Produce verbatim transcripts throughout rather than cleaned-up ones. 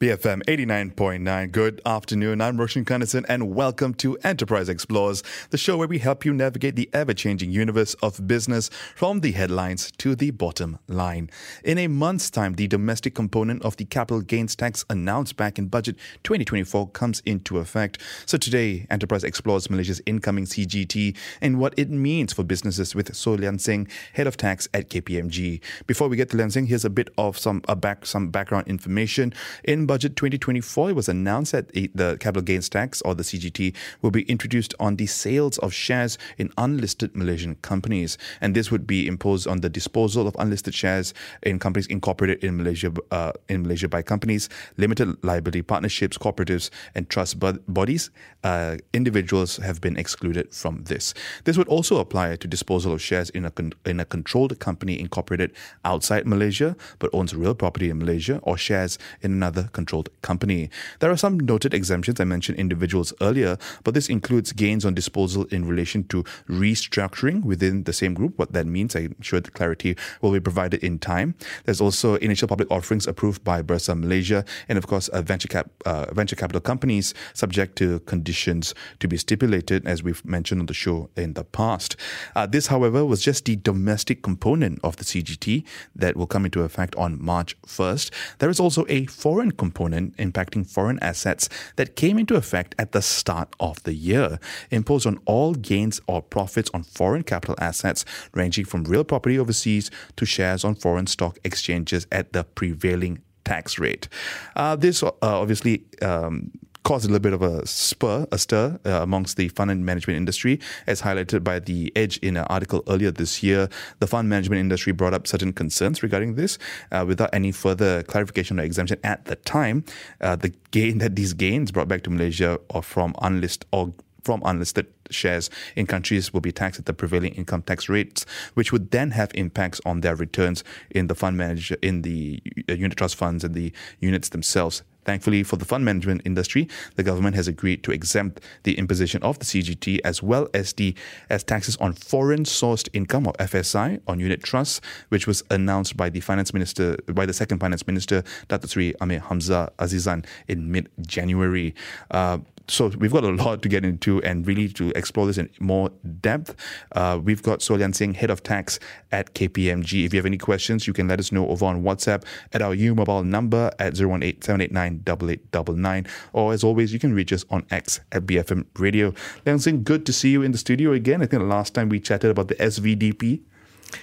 B F M eighty-nine point nine, good afternoon. I'm Roshan Karnison and welcome to Enterprise Explores, the show where we help you navigate the ever-changing universe of business from the headlines to the bottom line. In a month's time, the domestic component of the capital gains tax announced back in Budget twenty twenty-four comes into effect. So today, Enterprise explores Malaysia's incoming C G T and what it means for businesses with Soh Lian Seng, Head of Tax at K P M G. Before we get to Lian Seng, here's a bit of some, uh, back, some background information. In Budget twenty twenty-four, it was announced that the capital gains tax, or the C G T, will be introduced on the sales of shares in unlisted Malaysian companies, and this would be imposed on the disposal of unlisted shares in companies incorporated in Malaysia uh, in Malaysia by companies, limited liability partnerships, cooperatives, and trust bodies. Uh, individuals have been excluded from this. This would also apply to disposal of shares in a con- in a controlled company incorporated outside Malaysia but owns real property in Malaysia, or shares in another controlled company. There are some noted exemptions. I mentioned individuals earlier, but this includes gains on disposal in relation to restructuring within the same group. What that means, I'm sure the clarity will be provided in time. There's also initial public offerings approved by Bursa Malaysia, and of course, uh, venture cap, uh, venture capital companies subject to conditions to be stipulated, as we've mentioned on the show in the past. Uh, this, however, was just the domestic component of the C G T that will come into effect on March first. There is also a foreign component component impacting foreign assets that came into effect at the start of the year, imposed on all gains or profits on foreign capital assets ranging from real property overseas to shares on foreign stock exchanges at the prevailing tax rate. Uh, this uh, obviously um, caused a little bit of a spur, a stir uh, amongst the fund and management industry, as highlighted by The Edge in an article earlier this year. The fund management industry brought up certain concerns regarding this. Uh, without any further clarification or exemption at the time, uh, the gain that these gains brought back to Malaysia or from unlisted or from unlisted shares in countries will be taxed at the prevailing income tax rates, which would then have impacts on their returns in the fund manager, in the unit trust funds and the units themselves. Thankfully, for the fund management industry, the government has agreed to exempt the imposition of the C G T as well as the as taxes on foreign sourced income, or F S I, on unit trusts, which was announced by the finance minister, by the second finance minister, Datu Sri Amir Hamzah Azizan, in mid-January. Uh, So we've got a lot to get into and really to explore this in more depth. Uh, we've got Soh Lian Seng, Head of Tax at K P M G. If you have any questions, you can let us know over on WhatsApp at our U Mobile number at zero one eight seven eight nine eight eight nine nine. Or as always, you can reach us on X at B F M Radio. Lian Seng, good to see you in the studio again. I think the last time we chatted about the S V D P.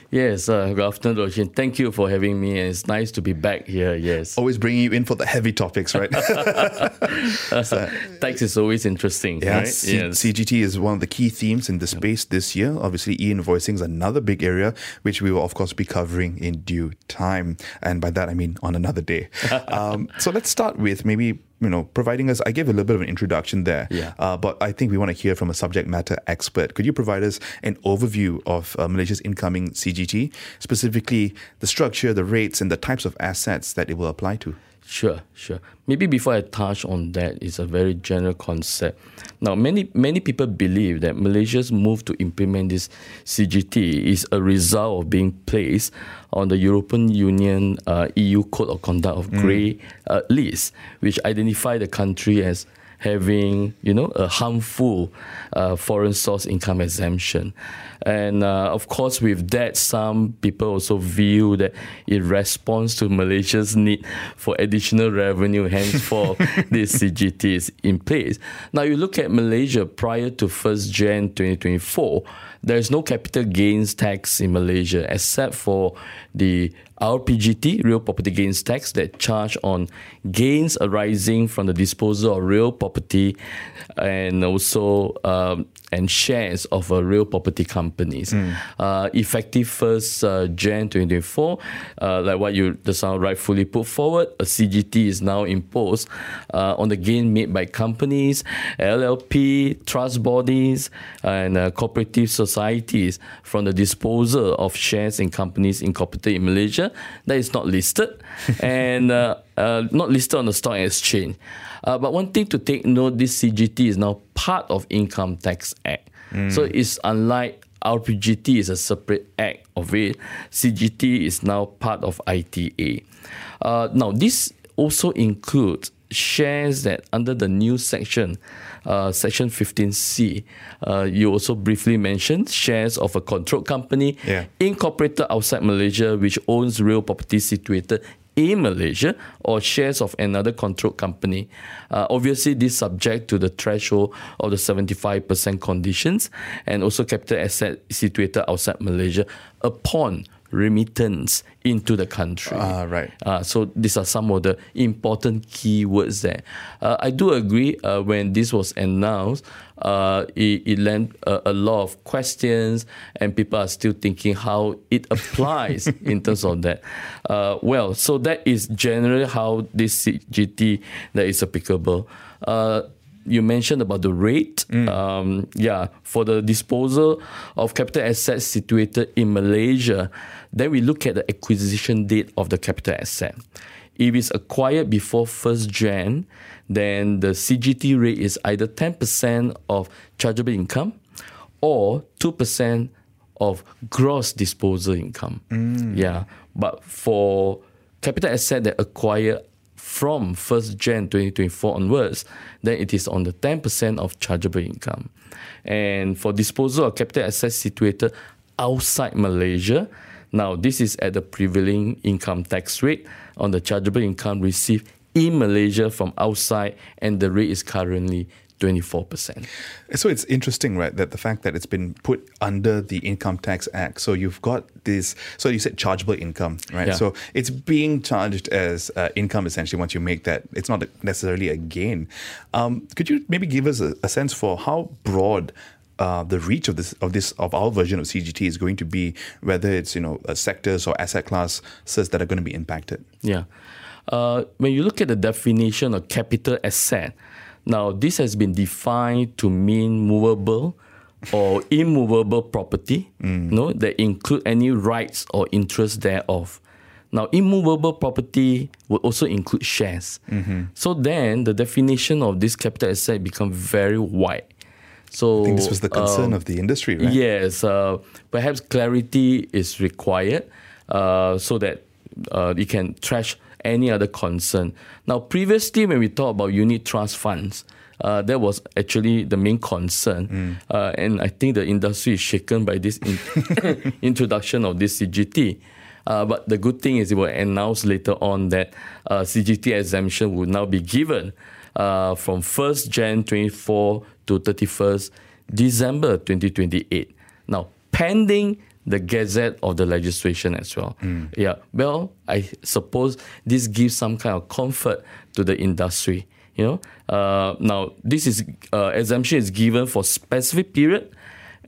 Yes, uh, good afternoon, Roshan. Thank you for having me, and it's nice to be back here, yes. Always bringing you in for the heavy topics, right? So, tax is always interesting, yeah, right? C- yes. C G T is one of the key themes in the space this year. Obviously, e-invoicing is another big area, which we will, of course, be covering in due time. And by that, I mean on another day. um, so let's start with maybe... you know, providing us, I gave a little bit of an introduction there, yeah. uh, but I think we want to hear from a subject matter expert. Could you provide us an overview of uh, Malaysia's incoming C G T, specifically the structure, the rates, and the types of assets that it will apply to? Sure, sure. Maybe before I touch on that, it's a very general concept. Now, many many people believe that Malaysia's move to implement this C G T is a result of being placed on the European Union uh, E U Code of Conduct of Grey mm. uh, list, which identify the country as having, you know, a harmful uh, foreign source income exemption. And uh, of course, with that, some people also view that it responds to Malaysia's need for additional revenue, henceforth, this C G T is in place. Now, you look at Malaysia prior to first of January twenty twenty-four, there is no capital gains tax in Malaysia except for the R P G T, real property gains tax, that charge on gains arising from the disposal of real property and also um, and shares of uh, real property companies. Mm. Uh, effective first of January twenty twenty-four, uh, like what you just rightfully put forward, a C G T is now imposed uh, on the gain made by companies, L L P, trust bodies, and uh, cooperative societies from the disposal of shares in companies incorporated in Malaysia that is not listed and uh, uh, not listed on the stock exchange. Uh, but one thing to take note, this C G T is now part of Income Tax Act. Mm. So it's unlike R P G T is a separate act of it. C G T is now part of I T A. Uh, now, this also includes shares that under the new section, uh, Section fifteen C, uh, you also briefly mentioned shares of a controlled company yeah. incorporated outside Malaysia which owns real property situated in Malaysia or shares of another controlled company. Uh, obviously, this is subject to the threshold of the seventy-five percent conditions and also capital asset situated outside Malaysia upon remittance into the country. Ah, right. Uh, so these are some of the important keywords there. Uh, I do agree uh, when this was announced, uh, it, it lent uh, a lot of questions and people are still thinking how it applies in terms of that. Uh, well, so that is generally how this C G T that is applicable. Uh, You mentioned about the rate. Mm. Um, yeah, for the disposal of capital assets situated in Malaysia, then we look at the acquisition date of the capital asset. If it's acquired before first of January, then the C G T rate is either ten percent of chargeable income or two percent of gross disposal income. Mm. Yeah, but for capital asset that acquired from first of January twenty twenty-four onwards, then it is on the ten percent of chargeable income. And for disposal of capital assets situated outside Malaysia, now this is at the prevailing income tax rate on the chargeable income received in Malaysia from outside, and the rate is currently twenty-four percent. So it's interesting, right, that the fact that it's been put under the Income Tax Act. So you've got this, so you said chargeable income, right? Yeah. So it's being charged as uh, income, essentially, once you make that. It's not necessarily a gain. Um, could you maybe give us a, a sense for how broad Uh, the reach of this of this of our version of C G T is going to be, whether it's you know uh, sectors or asset classes that are going to be impacted? Yeah, uh, when you look at the definition of capital asset, now this has been defined to mean movable or immovable property, mm. you know, that include any rights or interest thereof. Now, immovable property would also include shares. Mm-hmm. So then the definition of this capital asset becomes very wide. So I think this was the concern uh, of the industry, right? Yes. Uh, perhaps clarity is required uh, so that uh, you can trash any other concern. Now, previously, when we talked about unit trust funds, uh, that was actually the main concern. Mm. Uh, and I think the industry is shaken by this in- introduction of this C G T. Uh, but the good thing is it was announced later on that uh, C G T exemption would now be given uh, from first of January twenty-four to thirty-first of December twenty twenty-eight. Now, pending the gazette of the legislation as well. Mm. Yeah, well, I suppose this gives some kind of comfort to the industry. You know, uh, now this is uh, exemption is given for specific period,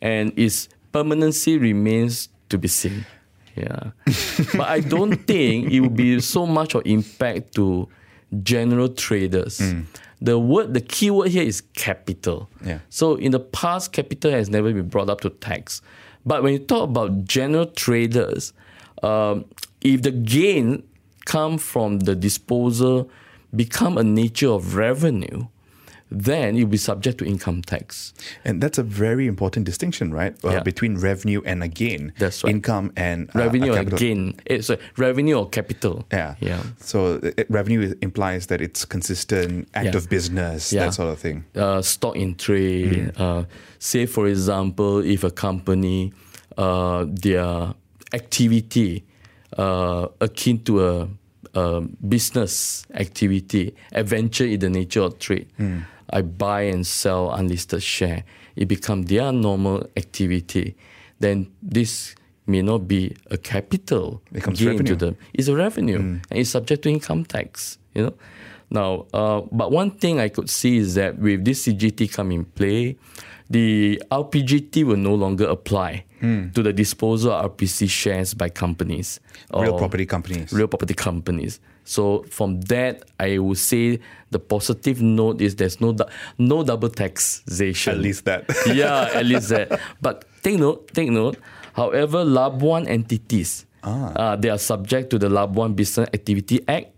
and its permanency remains to be seen. Yeah, but I don't think it will be so much of impact to general traders. Mm. The word, the key word here is capital. Yeah. So in the past, capital has never been brought up to tax. But when you talk about general traders, um, if the gain come from the disposal, become a nature of revenue, then you'll be subject to income tax. And that's a very important distinction, right? Uh, yeah. Between revenue and a gain. That's right. Income and uh, revenue and gain. It's a revenue or capital. Yeah. Yeah. So it, revenue implies that it's consistent, act yeah. of business, yeah. that sort of thing. Uh, stock in trade. Mm. Uh, say, for example, if a company, uh, their activity uh, akin to a uh, business activity, a venture in the nature of trade. Mm. I buy and sell unlisted share, it becomes their normal activity, then this may not be a capital gain to them. It's a revenue mm. and it's subject to income tax. You know, now, uh, but one thing I could see is that with this C G T come in play, the R P G T will no longer apply mm. to the disposal of R P C shares by companies. Real property companies. Real property companies. So from that, I would say the positive note is there's no du- no double taxation. At least that. yeah, at least that. But take note, take note. However, Labuan entities, ah. uh, they are subject to the Labuan Business Activity Act,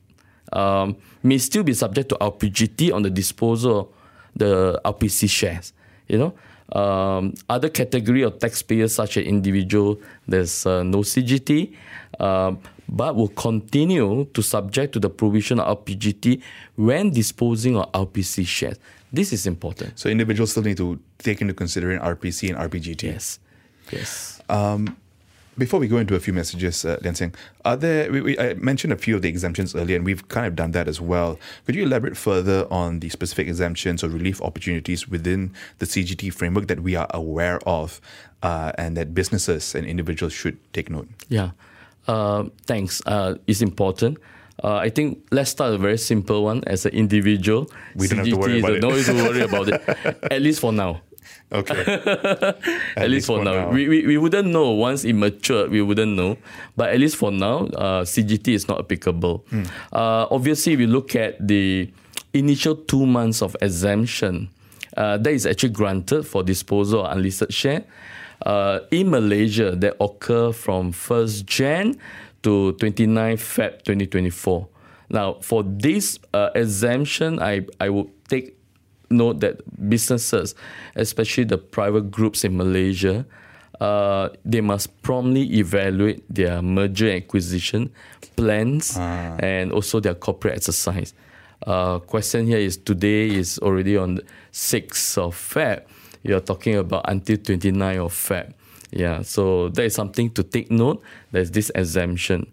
um, may still be subject to R P G T on the disposal of the R P C shares. You know, Um, other category of taxpayers, such as individual, there's uh, no C G T, uh, but will continue to subject to the provision of R P G T when disposing of R P C shares. This is important. So individuals still need to take into consideration R P C and R P G T. Yes, yes. Um, Before we go into a few messages, uh, Lian Seng, are there? We, we, I mentioned a few of the exemptions earlier, and we've kind of done that as well. Could you elaborate further on the specific exemptions or relief opportunities within the C G T framework that we are aware of, uh, and that businesses and individuals should take note? Yeah, uh, thanks. Uh, it's important. Uh, I think let's start a very simple one. As an individual, we don't C G T have to worry about it. No need to worry about it, at least for now. Okay. at, at least, least for, for now. now. We, we we wouldn't know. Once it matured, we wouldn't know. But at least for now, uh, C G T is not applicable. Mm. Uh, obviously, we look at the initial two months of exemption. Uh, that is actually granted for disposal of unlisted share. Uh, in Malaysia, that occur from first of January to twenty-ninth of February twenty twenty-four. Now, for this uh, exemption, I, I would take note that businesses, especially the private groups in Malaysia, uh, they must promptly evaluate their merger acquisition plans ah. and also their corporate exercise. Uh, question here is, today is already on sixth of February. You're talking about until twenty-ninth of February. Yeah, so that is something to take note. There's this exemption.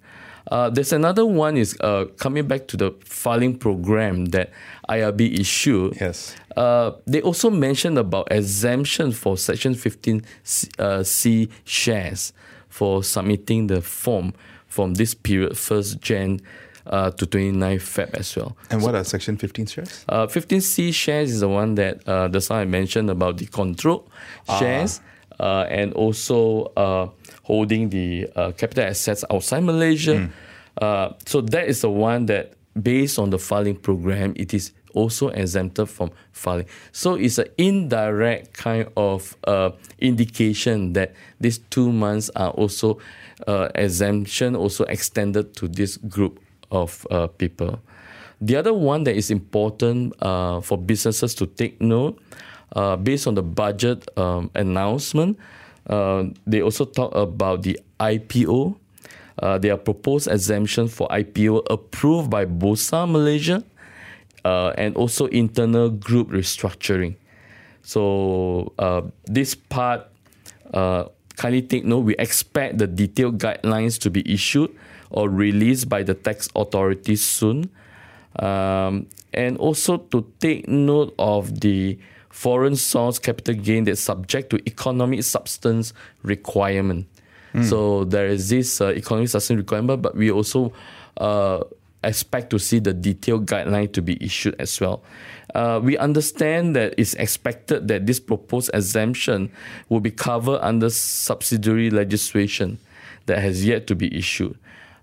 Uh, there's another one is uh, coming back to the filing program that I R B issued. Yes. Uh, they also mentioned about exemption for Section fifteen C shares for submitting the form from this period, first of January uh, to twenty-ninth of February as well. And so, what are Section fifteen shares? Uh, fifteen C shares is the one that uh, the son I mentioned about the control ah. shares. Uh, and also uh, holding the uh, capital assets outside Malaysia. Mm. Uh, so that is the one that, based on the filing program, it is also exempted from filing. So it's an indirect kind of uh, indication that these two months are also uh, exemption, also extended to this group of uh, people. The other one that is important uh, for businesses to take note, Uh, based on the budget um, announcement, uh, they also talk about the I P O. Uh, they are proposed exemption for I P O approved by Bursa Malaysia uh, and also internal group restructuring. So uh, this part, uh, kindly take note, we expect the detailed guidelines to be issued or released by the tax authorities soon. Um, and also to take note of the foreign source capital gain that's subject to economic substance requirement. Mm. So there is this uh, economic substance requirement, but we also uh, expect to see the detailed guideline to be issued as well. Uh, we understand that it's expected that this proposed exemption will be covered under subsidiary legislation that has yet to be issued.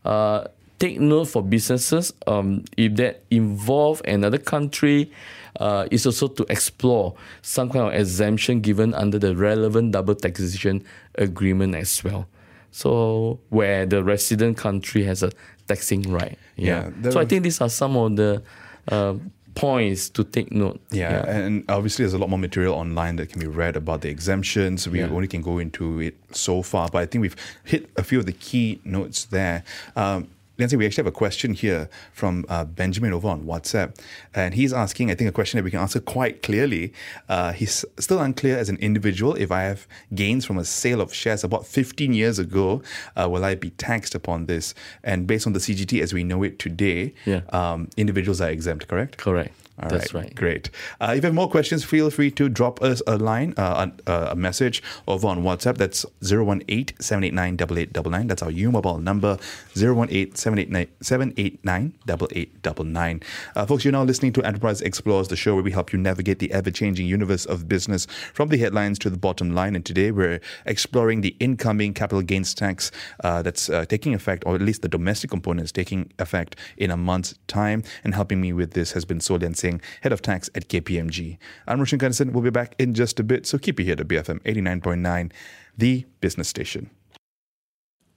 Uh, Take note for businesses, um, if that involve another country, uh, it's also to explore some kind of exemption given under the relevant double taxation agreement as well. So where the resident country has a taxing right. Yeah. yeah so I think these are some of the uh, points to take note. Yeah, yeah, and obviously there's a lot more material online that can be read about the exemptions. We yeah. only can go into it so far, but I think we've hit a few of the key notes there. Um, Lian Seng, we actually have a question here from uh, Benjamin over on WhatsApp. And he's asking, I think, a question that we can answer quite clearly. Uh, he's still unclear as an individual. If I have gains from a sale of shares about fifteen years ago, uh, will I be taxed upon this? And based on the C G T as we know it today, yeah. um, individuals are exempt, correct? Correct. All That's right. right. Great. Uh, if you have more questions, feel free to drop us a line, uh, a, a message over on WhatsApp. That's zero one eight seven eight nine eight eight nine nine. That's our U Mobile number, zero one eight seven eight nine eight nine. Uh, folks, you're now listening to Enterprise Explores, the show where we help you navigate the ever-changing universe of business from the headlines to the bottom line. And today we're exploring the incoming capital gains tax uh, that's uh, taking effect, or at least the domestic component is taking effect in a month's time. And helping me with this has been Soh Lian Seng, Head of Tax at K P M G. I'm Roshan Karnison. We'll be back in just a bit, so keep it here to B F M eighty-nine point nine, the business station.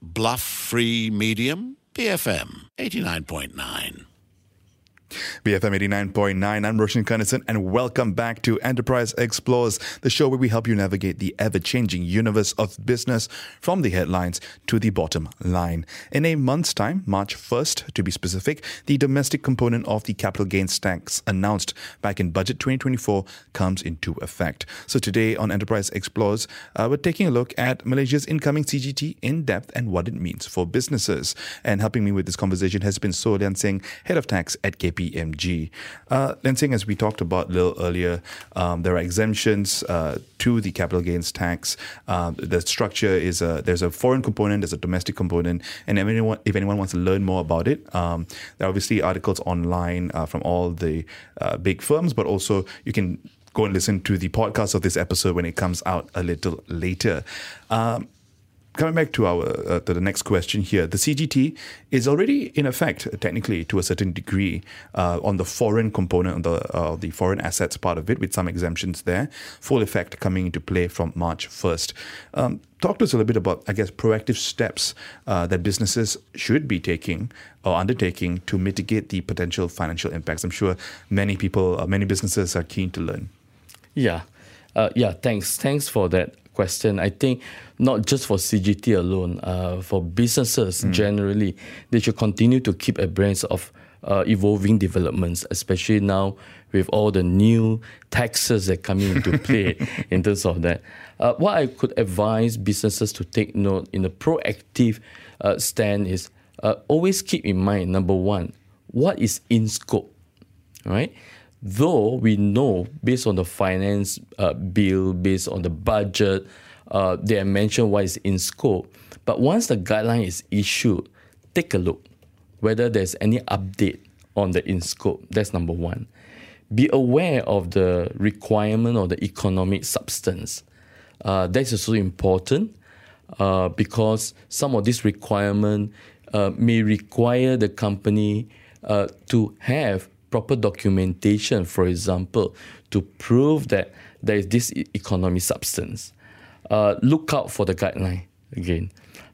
Bluff-free medium, B F M eighty-nine point nine. B F M eighty-nine point nine, I'm Roshan Karnison, and welcome back to Enterprise Explores, the show where we help you navigate the ever-changing universe of business from the headlines to the bottom line. In a month's time, March first to be specific, the domestic component of the capital gains tax announced back in Budget twenty twenty-four comes into effect. So today on Enterprise Explores, uh, we're taking a look at Malaysia's incoming C G T in depth and what it means for businesses. And helping me with this conversation has been Soh Lian Seng, Head of Tax at K P M G. Uh, Lian Seng, as we talked about a little earlier, um, there are exemptions uh, to the capital gains tax. Uh, the structure is a, there's a foreign component, there's a domestic component, and if anyone, if anyone wants to learn more about it, um, there are obviously articles online uh, from all the uh, big firms, but also you can go and listen to the podcast of this episode when it comes out a little later. Um, Coming back to our uh, to the next question here, the C G T is already in effect, technically, to a certain degree, uh, on the foreign component, on the uh, the foreign assets part of it, with some exemptions there. Full effect coming into play from March first. Um, talk to us a little bit about, I guess, proactive steps uh, that businesses should be taking or undertaking to mitigate the potential financial impacts. I'm sure many people, uh, many businesses are keen to learn. Yeah, uh, yeah. Thanks, thanks for that question. I think not just for C G T alone, uh, for businesses mm. generally, they should continue to keep abreast of uh, evolving developments, especially now with all the new taxes that come into play in terms of that. Uh, what I could advise businesses to take note in a proactive uh, stand is uh, always keep in mind, number one, what is in scope, right? Though we know, based on the finance uh, bill, based on the budget, uh, they have mentioned what is in scope. But once the guideline is issued, take a look whether there's any update on the in scope. That's number one. Be aware of the requirement or the economic substance. Uh, that's also important uh, because some of these requirements uh, may require the company uh, to have proper documentation, for example, to prove that there is this economic substance. Uh, look out for the guideline again.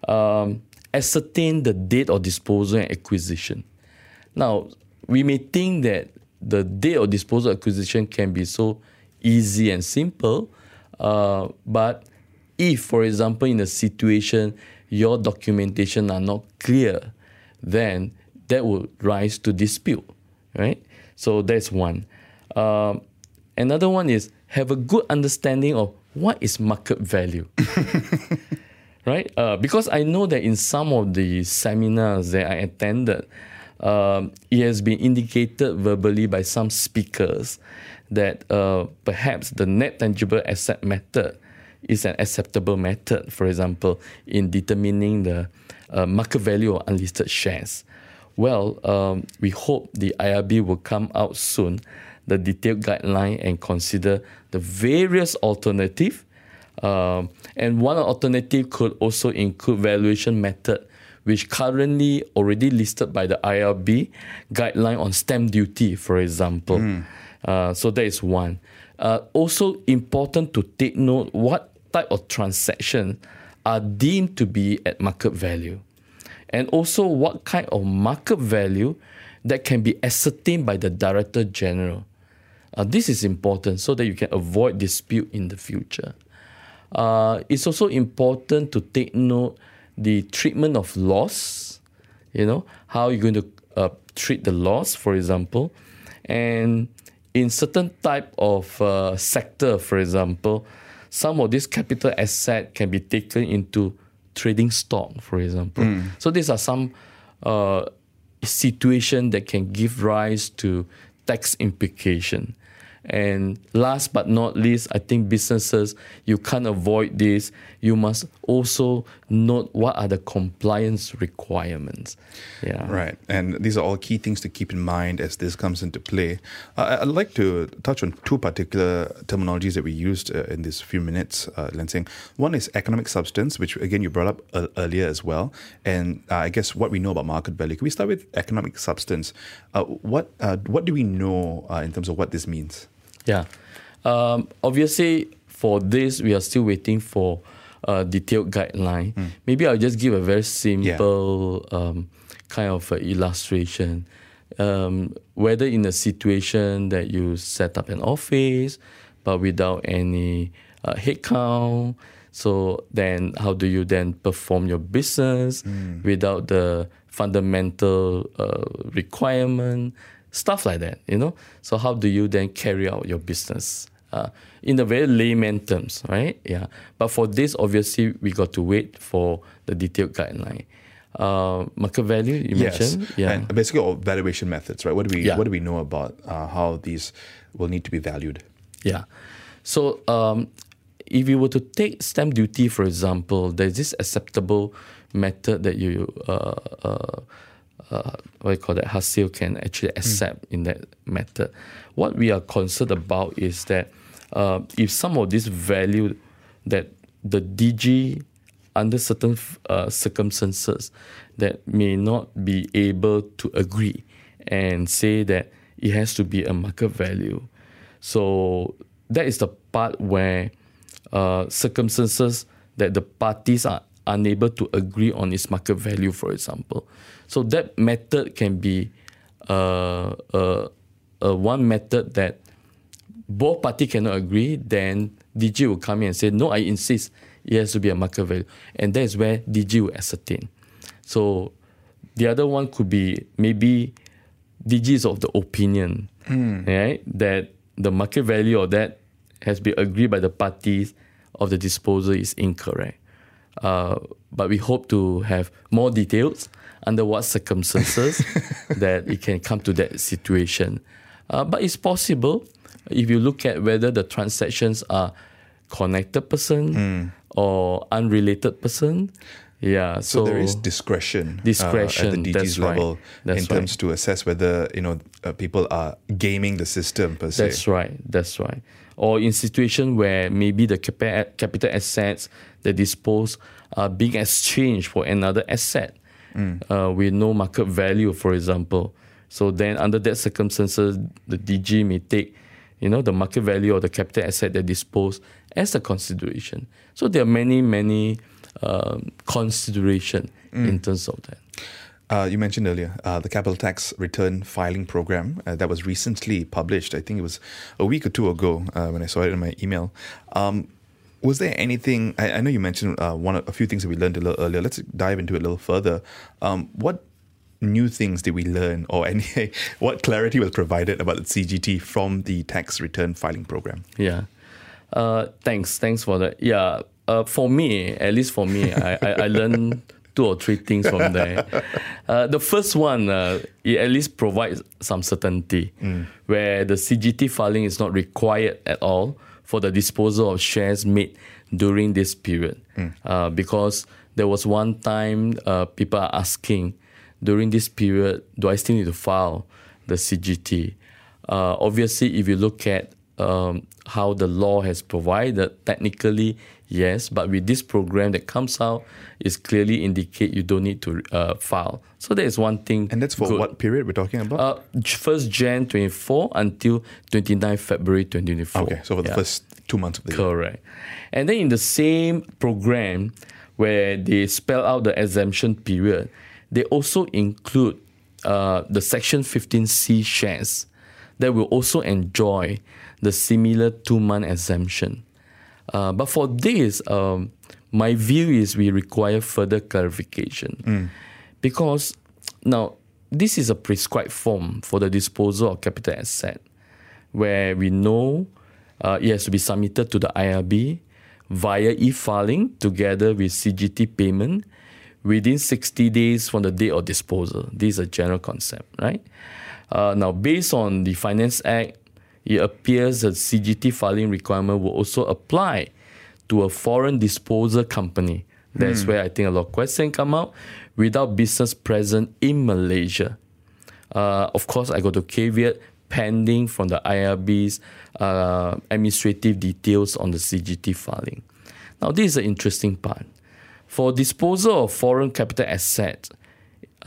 Um, ascertain the date of disposal and acquisition. Now, we may think that the date of disposal acquisition can be so easy and simple, uh, but if, for example, in a situation your documentation are not clear, then that would rise to dispute, right? So that's one. Um, another one is have a good understanding of what is market value, right? Uh, because I know that in some of the seminars that I attended, um, it has been indicated verbally by some speakers that uh, perhaps the net tangible asset method is an acceptable method, for example, in determining the uh, market value of unlisted shares. Well, um, we hope the I R B will come out soon, the detailed guideline, and consider the various alternatives. Um, and one alternative could also include valuation method, which currently already listed by the I R B guideline on stamp duty, for example. Mm. Uh, so that is one. Uh, also important to take note what type of transactions are deemed to be at market value. And also what kind of market value that can be ascertained by the Director General. Uh, this is important so that you can avoid dispute in the future. Uh, it's also important to take note the treatment of loss, you know, how you're going to uh, treat the loss, for example. And in certain type of uh, sector, for example, some of this capital asset can be taken into trading stock, for example. Mm. So these are some uh, situations that can give rise to tax implication. And last but not least, I think businesses, you can't avoid this. You must also note what are the compliance requirements. Yeah, right. And these are all key things to keep in mind as this comes into play. Uh, I'd like to touch on two particular terminologies that we used uh, in these few minutes, uh, Lian Seng. One is economic substance, which, again, you brought up uh, earlier as well. And uh, I guess what we know about market value. Can we start with economic substance? Uh, what, uh, what do we know uh, in terms of what this means? Yeah, um, obviously for this we are still waiting for a detailed guideline. Mm. Maybe I'll just give a very simple yeah. um, kind of uh, illustration. um, whether in a situation that you set up an office but without any uh, headcount, so then how do you then perform your business mm. without the fundamental uh, requirement, stuff like that, you know? So how do you then carry out your business? Uh, in a very layman terms, right? Yeah. But for this, obviously, we got to wait for the detailed guideline. Uh, market value, you yes. mentioned, yeah. And basically, all valuation methods, right? What do we yeah. what do we know about uh, how these will need to be valued? Yeah. So um, if you were to take stamp duty, for example, there's this acceptable method that you uh, uh, uh, what do you call that? Hasil can actually accept mm. in that method. What we are concerned about is that. Uh, if some of this value that the D G under certain uh, circumstances that may not be able to agree and say that it has to be a market value. So that is the part where uh, circumstances that the parties are unable to agree on its market value, for example. So that method can be uh, uh, uh, one method that both parties cannot agree, then D G will come in and say, no, I insist, it has to be a market value. And that is where D G will ascertain. So the other one could be maybe D G is of the opinion mm. right, that the market value of that has been agreed by the parties of the disposal is incorrect. Uh, but we hope to have more details under what circumstances that it can come to that situation. Uh, but it's possible. If you look at whether the transactions are connected person mm. or unrelated person, yeah. So, so there is discretion, discretion uh, at the D G's level right. in terms right. to assess whether you know uh, people are gaming the system per se. That's right. That's right. Or in situation where maybe the capa- capital assets that dispose are being exchanged for another asset mm. uh, with no market value, for example. So then, under that circumstances, the D G may take. You know, the market value or the capital asset they dispose as a consideration. So there are many, many um, consideration mm. in terms of that. Uh, you mentioned earlier uh, the capital tax return filing program uh, that was recently published. I think it was a week or two ago uh, when I saw it in my email. Um, was there anything? I, I know you mentioned uh, one a few things that we learned a little earlier. Let's dive into it a little further. Um, what new things did we learn, or any what clarity was provided about the C G T from the tax return filing program? Yeah, uh, thanks, thanks for that. Yeah, uh, for me, at least for me, I, I, I learned two or three things from there. Uh, the first one, uh, it at least provides some certainty, mm. where the C G T filing is not required at all for the disposal of shares made during this period, mm. uh, because there was one time uh, people are asking. During this period, do I still need to file the C G T? Uh, obviously, if you look at um, how the law has provided, technically, yes. But with this program that comes out, it's clearly indicate you don't need to uh, file. So that is one thing. And that's for good. What period we're talking about? Uh, first January twenty-four until twenty-ninth February twenty twenty-four. Okay, so for the yeah. first two months of the Correct. Year. Correct. And then in the same program where they spell out the exemption period, they also include uh, the Section fifteen C shares that will also enjoy the similar two-month exemption. Uh, but for this, um, my view is we require further clarification mm. because now this is a prescribed form for the disposal of capital asset where we know uh, it has to be submitted to the I R B via e-filing together with C G T payment within sixty days from the date of disposal. This is a general concept, right? Uh, now, based on the Finance Act, it appears that C G T filing requirement will also apply to a foreign disposal company. That's mm. where I think a lot of questions come out, without business present in Malaysia. Uh, of course, I got to caveat pending from the I R B's uh, administrative details on the C G T filing. Now, this is the interesting part. For disposal of foreign capital assets,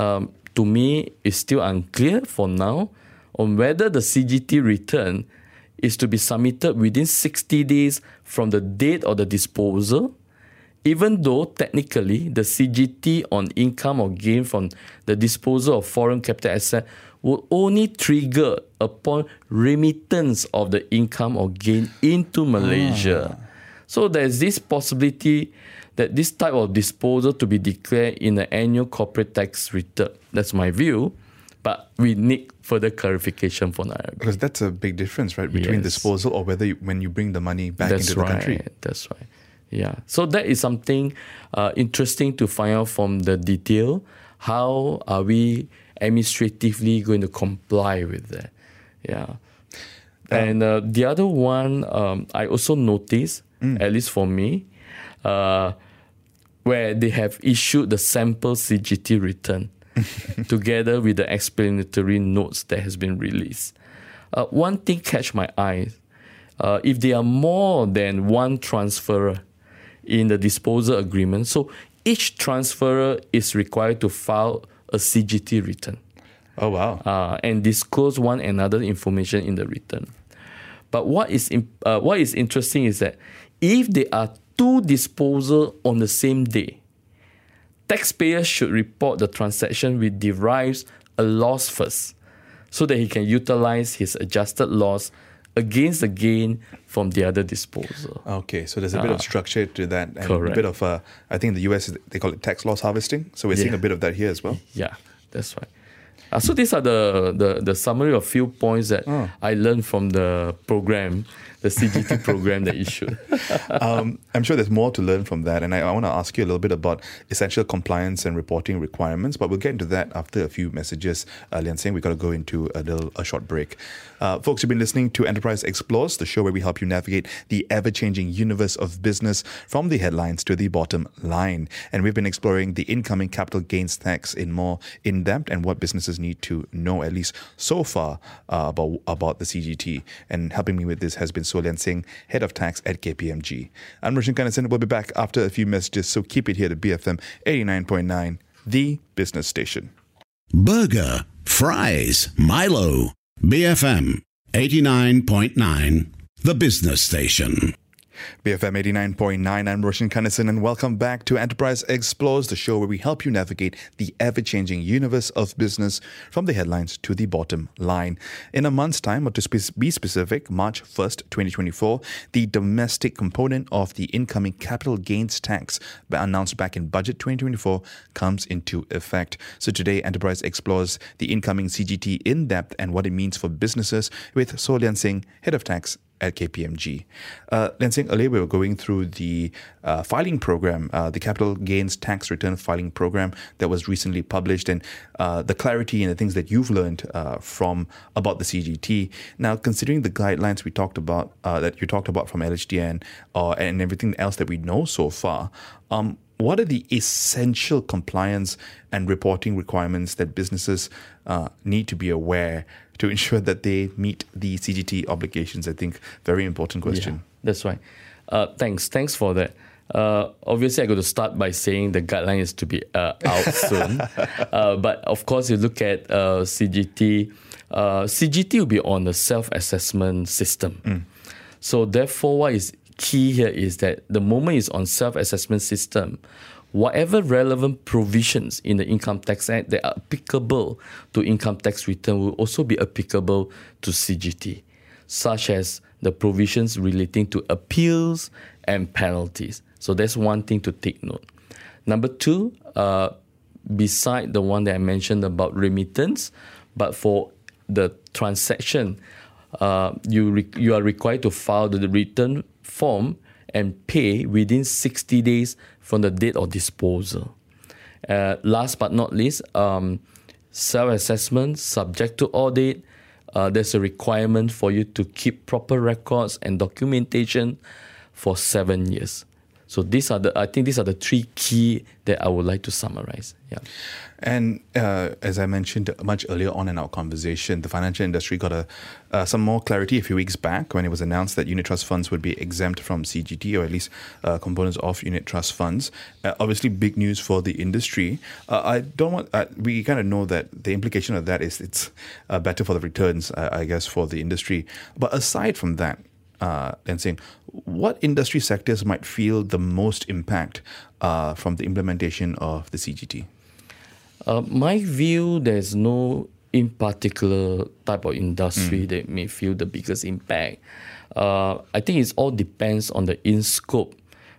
um, to me, it's still unclear for now on whether the C G T return is to be submitted within sixty days from the date of the disposal even though technically the C G T on income or gain from the disposal of foreign capital asset will only trigger upon remittance of the income or gain into Malaysia. Ah. So there is this possibility that this type of disposal to be declared in the annual corporate tax return. That's my view. But we need further clarification for now. Because that's a big difference, right? Between yes. disposal or whether you, when you bring the money back that's into the right. country. That's right. Yeah. So that is something uh, interesting to find out from the detail. How are we administratively going to comply with that? Yeah. And uh, the other one, um, I also noticed, mm. at least for me, uh, where they have issued the sample C G T return together with the explanatory notes that has been released. Uh, one thing catch my eye. Uh, if there are more than one transferor in the disposal agreement, so each transferor is required to file a C G T return. Oh, wow. Uh, and disclose one another information in the return. But what is imp- uh, what is interesting is that if there are two disposals on the same day, taxpayers should report the transaction which derives a loss first so that he can utilize his adjusted loss against the gain from the other disposal. Okay, so there's a bit ah, of structure to that. And correct. A bit of, uh, I think in the U S, they call it tax loss harvesting. So we're yeah. seeing a bit of that here as well. Yeah, that's right. Uh, so these are the, the, the summary of few points that oh. I learned from the program, the C G T program that issued. um, I'm sure there's more to learn from that. And I, I want to ask you a little bit about essential compliance and reporting requirements. But we'll get into that after a few messages. Uh, Lian Seng, we've got to go into a little a short break. Uh, folks, you've been listening to Enterprise Explores, the show where we help you navigate the ever-changing universe of business from the headlines to the bottom line. And we've been exploring the incoming capital gains tax in more in-depth and what businesses need to know, at least so far, uh, about, about the C G T. And helping me with this has been Soh Lian Seng, Head of Tax at K P M G. I'm Roshan Karnison. We'll be back after a few messages, so keep it here to B F M eighty-nine point nine, the business station. Burger, fries, Milo. B F M eighty-nine point nine, the business station. B F M eighty-nine point nine, I'm Roshan Karnison, and welcome back to Enterprise Explores, the show where we help you navigate the ever-changing universe of business from the headlines to the bottom line. In a month's time, or to be specific, March first, twenty twenty-four, the domestic component of the incoming capital gains tax announced back in Budget twenty twenty-four comes into effect. So today, Enterprise Explores the incoming C G T in depth and what it means for businesses with Soh Lian Seng, Head of Tax at K P M G. Uh, Lian Seng, earlier we were going through the uh, filing program, uh, the capital gains tax return filing program that was recently published, and uh, the clarity and the things that you've learned uh, from about the C G T. Now, considering the guidelines we talked about, uh, that you talked about from L H D N uh, and everything else that we know so far, um, what are the essential compliance and reporting requirements that businesses uh, need to be aware to ensure that they meet the C G T obligations? I think very important question. Yeah, that's right. Uh, thanks. Thanks for that. Uh, obviously, I got to start by saying the guideline is to be uh, out soon. Uh, but of course, you look at uh, C G T. Uh, C G T will be on the self-assessment system. Mm. So therefore, what is key here is that the moment it's on self-assessment system, whatever relevant provisions in the Income Tax Act that are applicable to income tax return will also be applicable to C G T, such as the provisions relating to appeals and penalties. So that's one thing to take note. Number two, uh, beside the one that I mentioned about remittance, but for the transaction, uh, you re- you are required to file the return form and pay within sixty days from the date of disposal. Uh, last but not least, um, self-assessment subject to audit. Uh, there's a requirement for you to keep proper records and documentation for seven years. So these are the I think these are the three key that I would like to summarize. Yeah. And uh, as I mentioned much earlier on in our conversation, the financial industry got a, uh, some more clarity a few weeks back when it was announced that unit trust funds would be exempt from C G T, or at least uh, components of unit trust funds. Uh, obviously, big news for the industry. Uh, I don't want, uh, we kind of know that the implication of that is it's uh, better for the returns, uh, I guess, for the industry. But aside from that, uh, Lian Seng, what industry sectors might feel the most impact uh, from the implementation of the C G T? Uh, my view, there's no in particular type of industry mm. that may feel the biggest impact. Uh, I think it all depends on the in-scope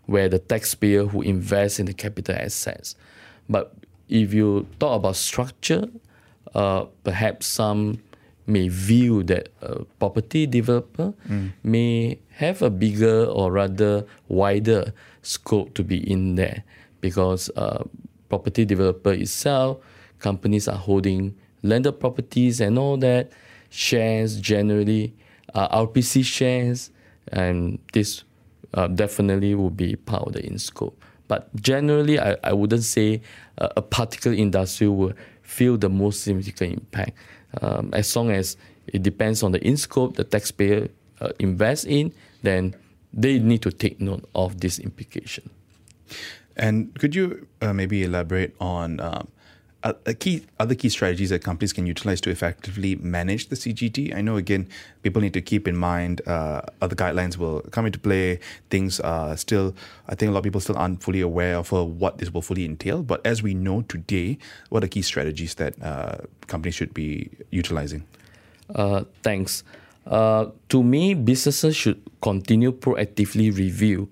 where the taxpayer who invests in the capital assets. But if you talk about structure, uh, perhaps some may view that a property developer mm. may have a bigger or rather wider scope to be in there, because uh, property developer itself, companies are holding landed properties and all that, shares generally, uh, R P C shares, and this uh, definitely will be part of the in-scope. But generally, I, I wouldn't say uh, a particular industry will feel the most significant impact. Um, as long as it depends on the in-scope the taxpayer uh, invests in, then they need to take note of this implication. And could you uh, maybe elaborate on um, a key, other key strategies that companies can utilize to effectively manage the C G T? I know, again, people need to keep in mind uh, other guidelines will come into play. Things are still, I think a lot of people still aren't fully aware of uh, what this will fully entail. But as we know today, what are key strategies that uh, companies should be utilizing? Uh, thanks. Uh, to me, businesses should continue proactively review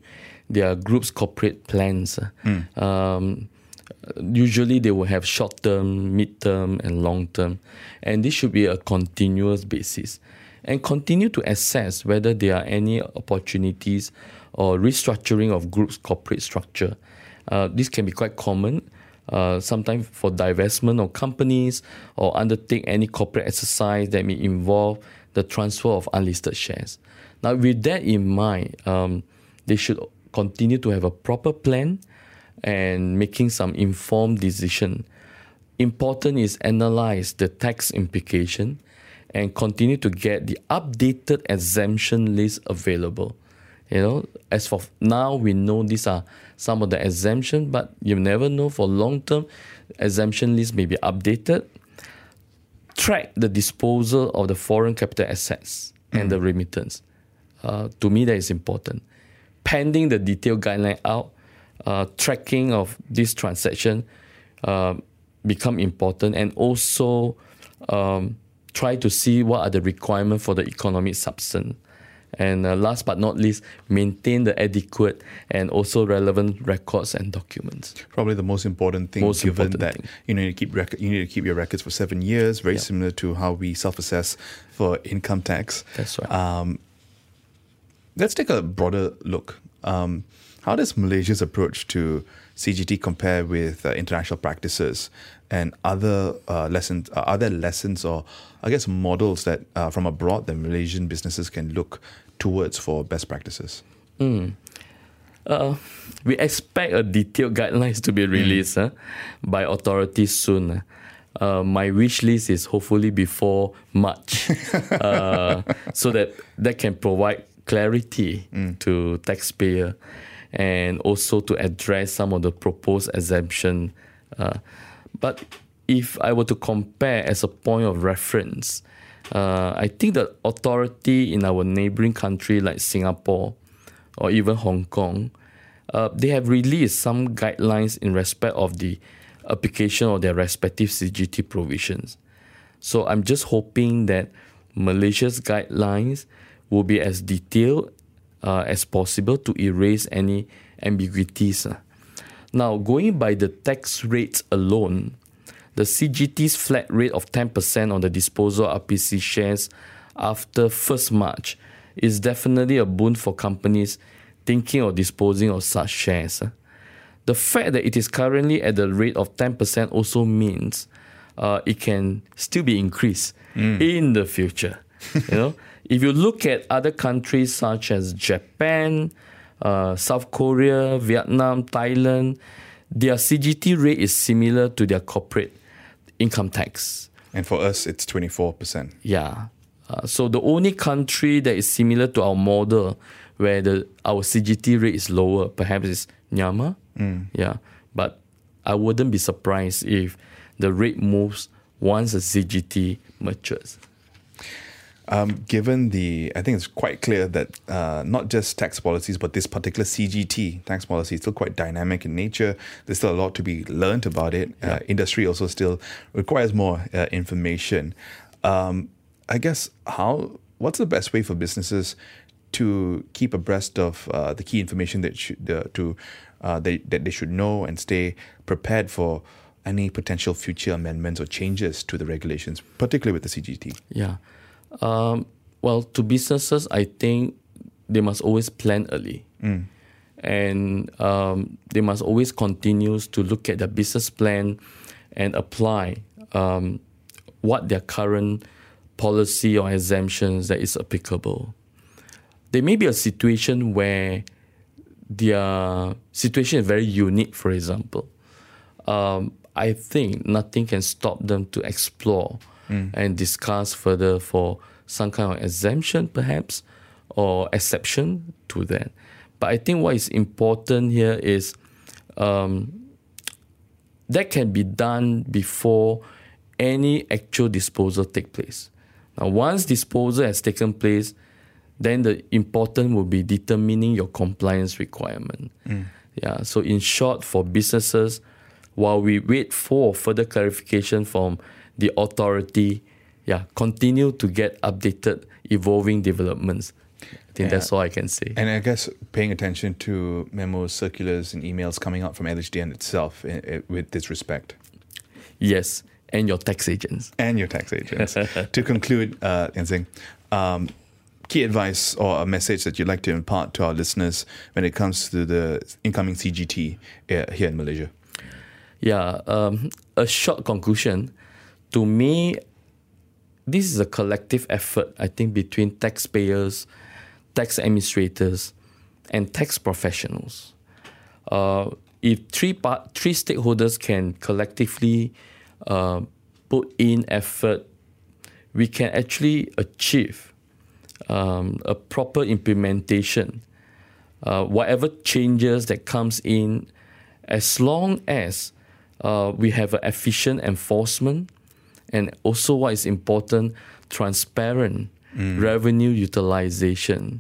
their group's corporate plans. Mm. Um, Usually they will have short-term, mid-term and long-term, and this should be a continuous basis, and continue to assess whether there are any opportunities or restructuring of group's corporate structure. Uh, this can be quite common, uh, sometimes for divestment of companies or undertake any corporate exercise that may involve the transfer of unlisted shares. Now, with that in mind, um, they should continue to have a proper plan and making some informed decision. Important is analyze the tax implication and continue to get the updated exemption list available. You know, as for now, we know these are some of the exemptions, but you never know for long-term, exemption list may be updated. Track the disposal of the foreign capital assets mm. and the remittance. Uh, to me, that is important. Pending the detailed guideline out, Uh, tracking of this transaction uh, become important, and also um, try to see what are the requirements for the economic substance. And uh, last but not least, maintain the adequate and also relevant records and documents. Probably the most important thing, most given important that thing. you know you keep rec- you need to keep your records for seven years. Very yeah. similar to how we self-assess for income tax. That's right. Um, let's take a broader look. Um, How does Malaysia's approach to C G T compare with uh, international practices and other uh, lessons? Uh, are there lessons or, I guess, models that uh, from abroad that Malaysian businesses can look towards for best practices? Mm. Uh, we expect a detailed guidelines to be released mm. huh, by authorities soon. Uh, my wish list is hopefully before March, uh, so that that can provide clarity mm. to taxpayer, and also to address some of the proposed exemption. Uh, but if I were to compare as a point of reference, uh, I think the authority in our neighbouring country like Singapore or even Hong Kong, uh, they have released some guidelines in respect of the application of their respective C G T provisions. So I'm just hoping that Malaysia's guidelines will be as detailed Uh, as possible to erase any ambiguities. Now, going by the tax rates alone, the C G T's flat rate of ten percent on the disposal of R P C shares after first of March is definitely a boon for companies thinking of disposing of such shares. The fact that it is currently at the rate of ten percent also means uh, it can still be increased mm. in the future. You know, if you look at other countries such as Japan, uh, South Korea, Vietnam, Thailand, their C G T rate is similar to their corporate income tax. And for us, it's twenty-four percent. Yeah. Uh, so the only country that is similar to our model where the our C G T rate is lower, perhaps is Myanmar. Mm. Yeah. But I wouldn't be surprised if the rate moves once the C G T matures. um, given the, I think it's quite clear that uh, not just tax policies, but this particular C G T tax policy is still quite dynamic in nature. There's still a lot to be learned about it. Yeah. Uh, industry also still requires more uh, information. Um, I guess how, what's the best way for businesses to keep abreast of uh, the key information that should, uh, to uh, they, that they should know and stay prepared for any potential future amendments or changes to the regulations, particularly with the C G T? Yeah. Um, well, to businesses, I think they must always plan early. Mm. And um, they must always continue to look at their business plan and apply um, what their current policy or exemptions that is applicable. There may be a situation where their situation is very unique, for example. Um, I think nothing can stop them to explore mm. and discuss further for some kind of exemption, perhaps, or exception to that. But I think what is important here is um, that can be done before any actual disposal takes place. Now, once disposal has taken place, then the important will be determining your compliance requirement. Mm. Yeah. So in short, for businesses, while we wait for further clarification from the authority, yeah, continue to get updated, evolving developments. I think yeah. that's all I can say. And I guess paying attention to memos, circulars, and emails coming out from L H D N itself in, in, with this respect. Yes, and your tax agents. And your tax agents. To conclude, uh, Lian Seng, um, key advice or a message that you'd like to impart to our listeners when it comes to the incoming C G T uh, here in Malaysia? Yeah, um, a short conclusion. To me, this is a collective effort, I think, between taxpayers, tax administrators, and tax professionals. Uh, if three par- three stakeholders can collectively uh, put in effort, we can actually achieve um, a proper implementation. Uh, whatever changes that comes in, as long as Uh, we have an efficient enforcement and also what is important, transparent mm. revenue utilization,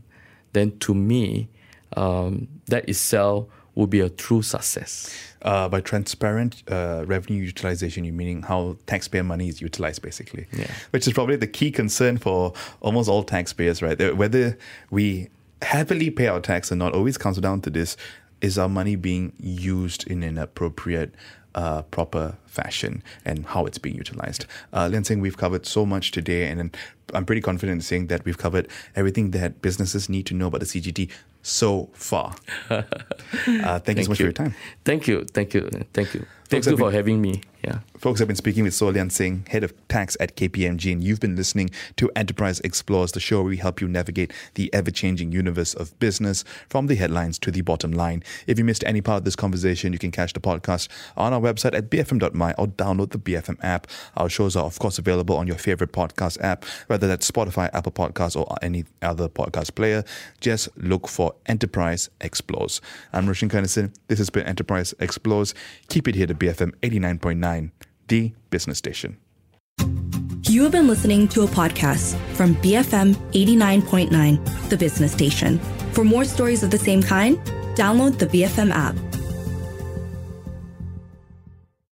then to me, um, that itself will be a true success. Uh, by transparent uh, revenue utilization, you meaning how taxpayer money is utilized, basically, yeah. which is probably the key concern for almost all taxpayers, right? Whether we happily pay our tax or not always comes down to this, is our money being used in an appropriate Uh, proper fashion and how it's being utilized. Uh, Lian Seng, we've covered so much today, and I'm pretty confident in saying that we've covered everything that businesses need to know about the C G T so far. Uh, thank, thank you so much you. for your time. Thank you. Thank you. Thank you. Thank you for been, having me. Yeah. Folks, I've been speaking with Soh Lian Seng, Head of Tax at K P M G, and you've been listening to Enterprise Explores, the show where we help you navigate the ever-changing universe of business from the headlines to the bottom line. If you missed any part of this conversation, you can catch the podcast on our website at b f m dot m y or download the B F M app. Our shows are, of course, available on your favorite podcast app, whether that's Spotify, Apple Podcasts, or any other podcast player. Just look for Enterprise Explores. I'm Roshan Karnison. This has been Enterprise Explores. Keep it here to B F M eighty-nine point nine, the business station. You have been listening to a podcast from B F M eighty-nine point nine, the business station. For more stories of the same kind, download the B F M app.